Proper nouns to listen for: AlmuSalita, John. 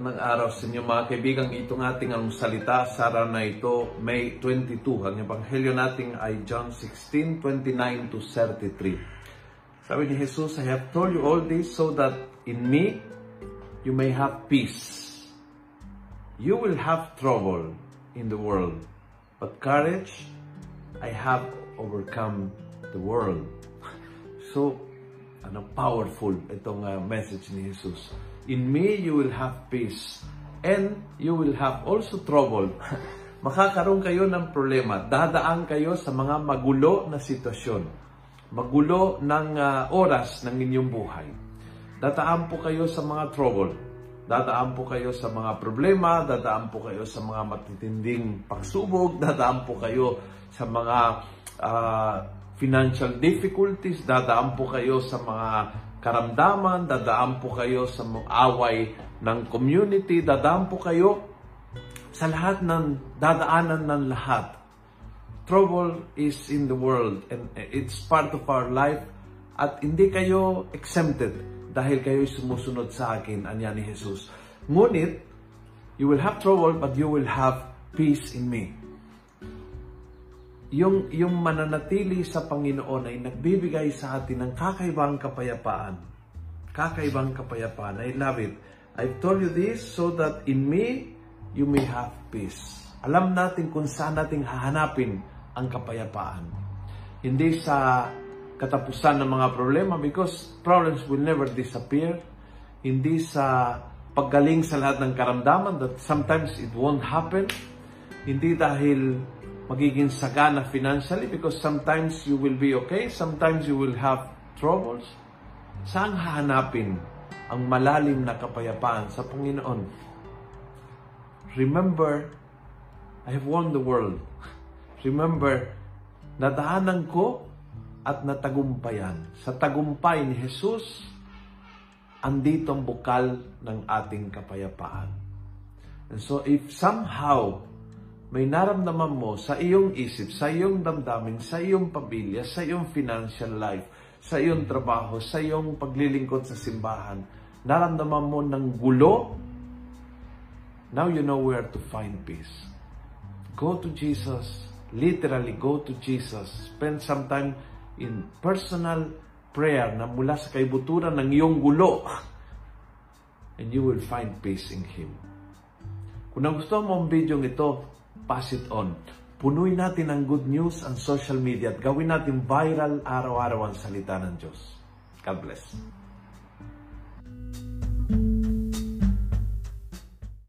Magandang araw sa inyo mga kaibigan. Itong ating almusalita sa araw na ito, May 22. Ang ebanghelyo natin ay John 16:29-33. Sabi ni Jesus, "I have told you all this so that in me you may have peace. You will have trouble in the world, but courage, I have overcome the world." So, powerful itong message ni Jesus. In me, you will have peace and you will have also trouble. Makakaroon kayo ng problema. Dadaan kayo sa mga magulo na sitwasyon. Magulo ng oras ng inyong buhay. Dadaan po kayo sa mga trouble. Dadaan po kayo sa mga problema. Dadaan po kayo sa mga matitinding pagsubok. Dadaan po kayo sa mga financial difficulties. Dadaan po kayo sa mga karamdaman, dadaan po kayo sa away ng community, dadaan po kayo sa lahat ng dadaanan ng lahat. Trouble is in the world and it's part of our life at hindi kayo exempted dahil kayo sumusunod sa akin, anya ni Jesus. Ngunit, you will have trouble but you will have peace in me. Yung mananatili sa Panginoon ay nagbibigay sa atin ng kakaibang kapayapaan. Kakaibang kapayapaan. I love it. I've told you this so that in me, you may have peace. Alam natin kung saan natin hahanapin ang kapayapaan. Hindi sa katapusan ng mga problema because problems will never disappear. Hindi sa paggaling sa lahat ng karamdaman that sometimes it won't happen. Hindi dahil magiging sagana financially because sometimes you will be okay, sometimes you will have troubles. Saan hahanapin ang malalim na kapayapaan sa Panginoon? Remember, I have won the world. Remember, nadaanan ko at natagumpayan. Sa tagumpay ni Jesus, andito ang bukal ng ating kapayapaan. And so if somehow may naramdaman mo sa iyong isip, sa iyong damdamin, sa iyong pamilya, sa iyong financial life, sa iyong trabaho, sa iyong paglilingkod sa simbahan, naramdaman mo ng gulo, now you know where to find peace. Go to Jesus, literally go to Jesus. Spend some time in personal prayer na mula sa kaibuturan ng iyong gulo. And you will find peace in Him. Kung nagustuhan mo ang video ito, pass it on. Punuin natin ang good news ang social media at gawin natin viral araw-araw ang salita ng Diyos. God bless.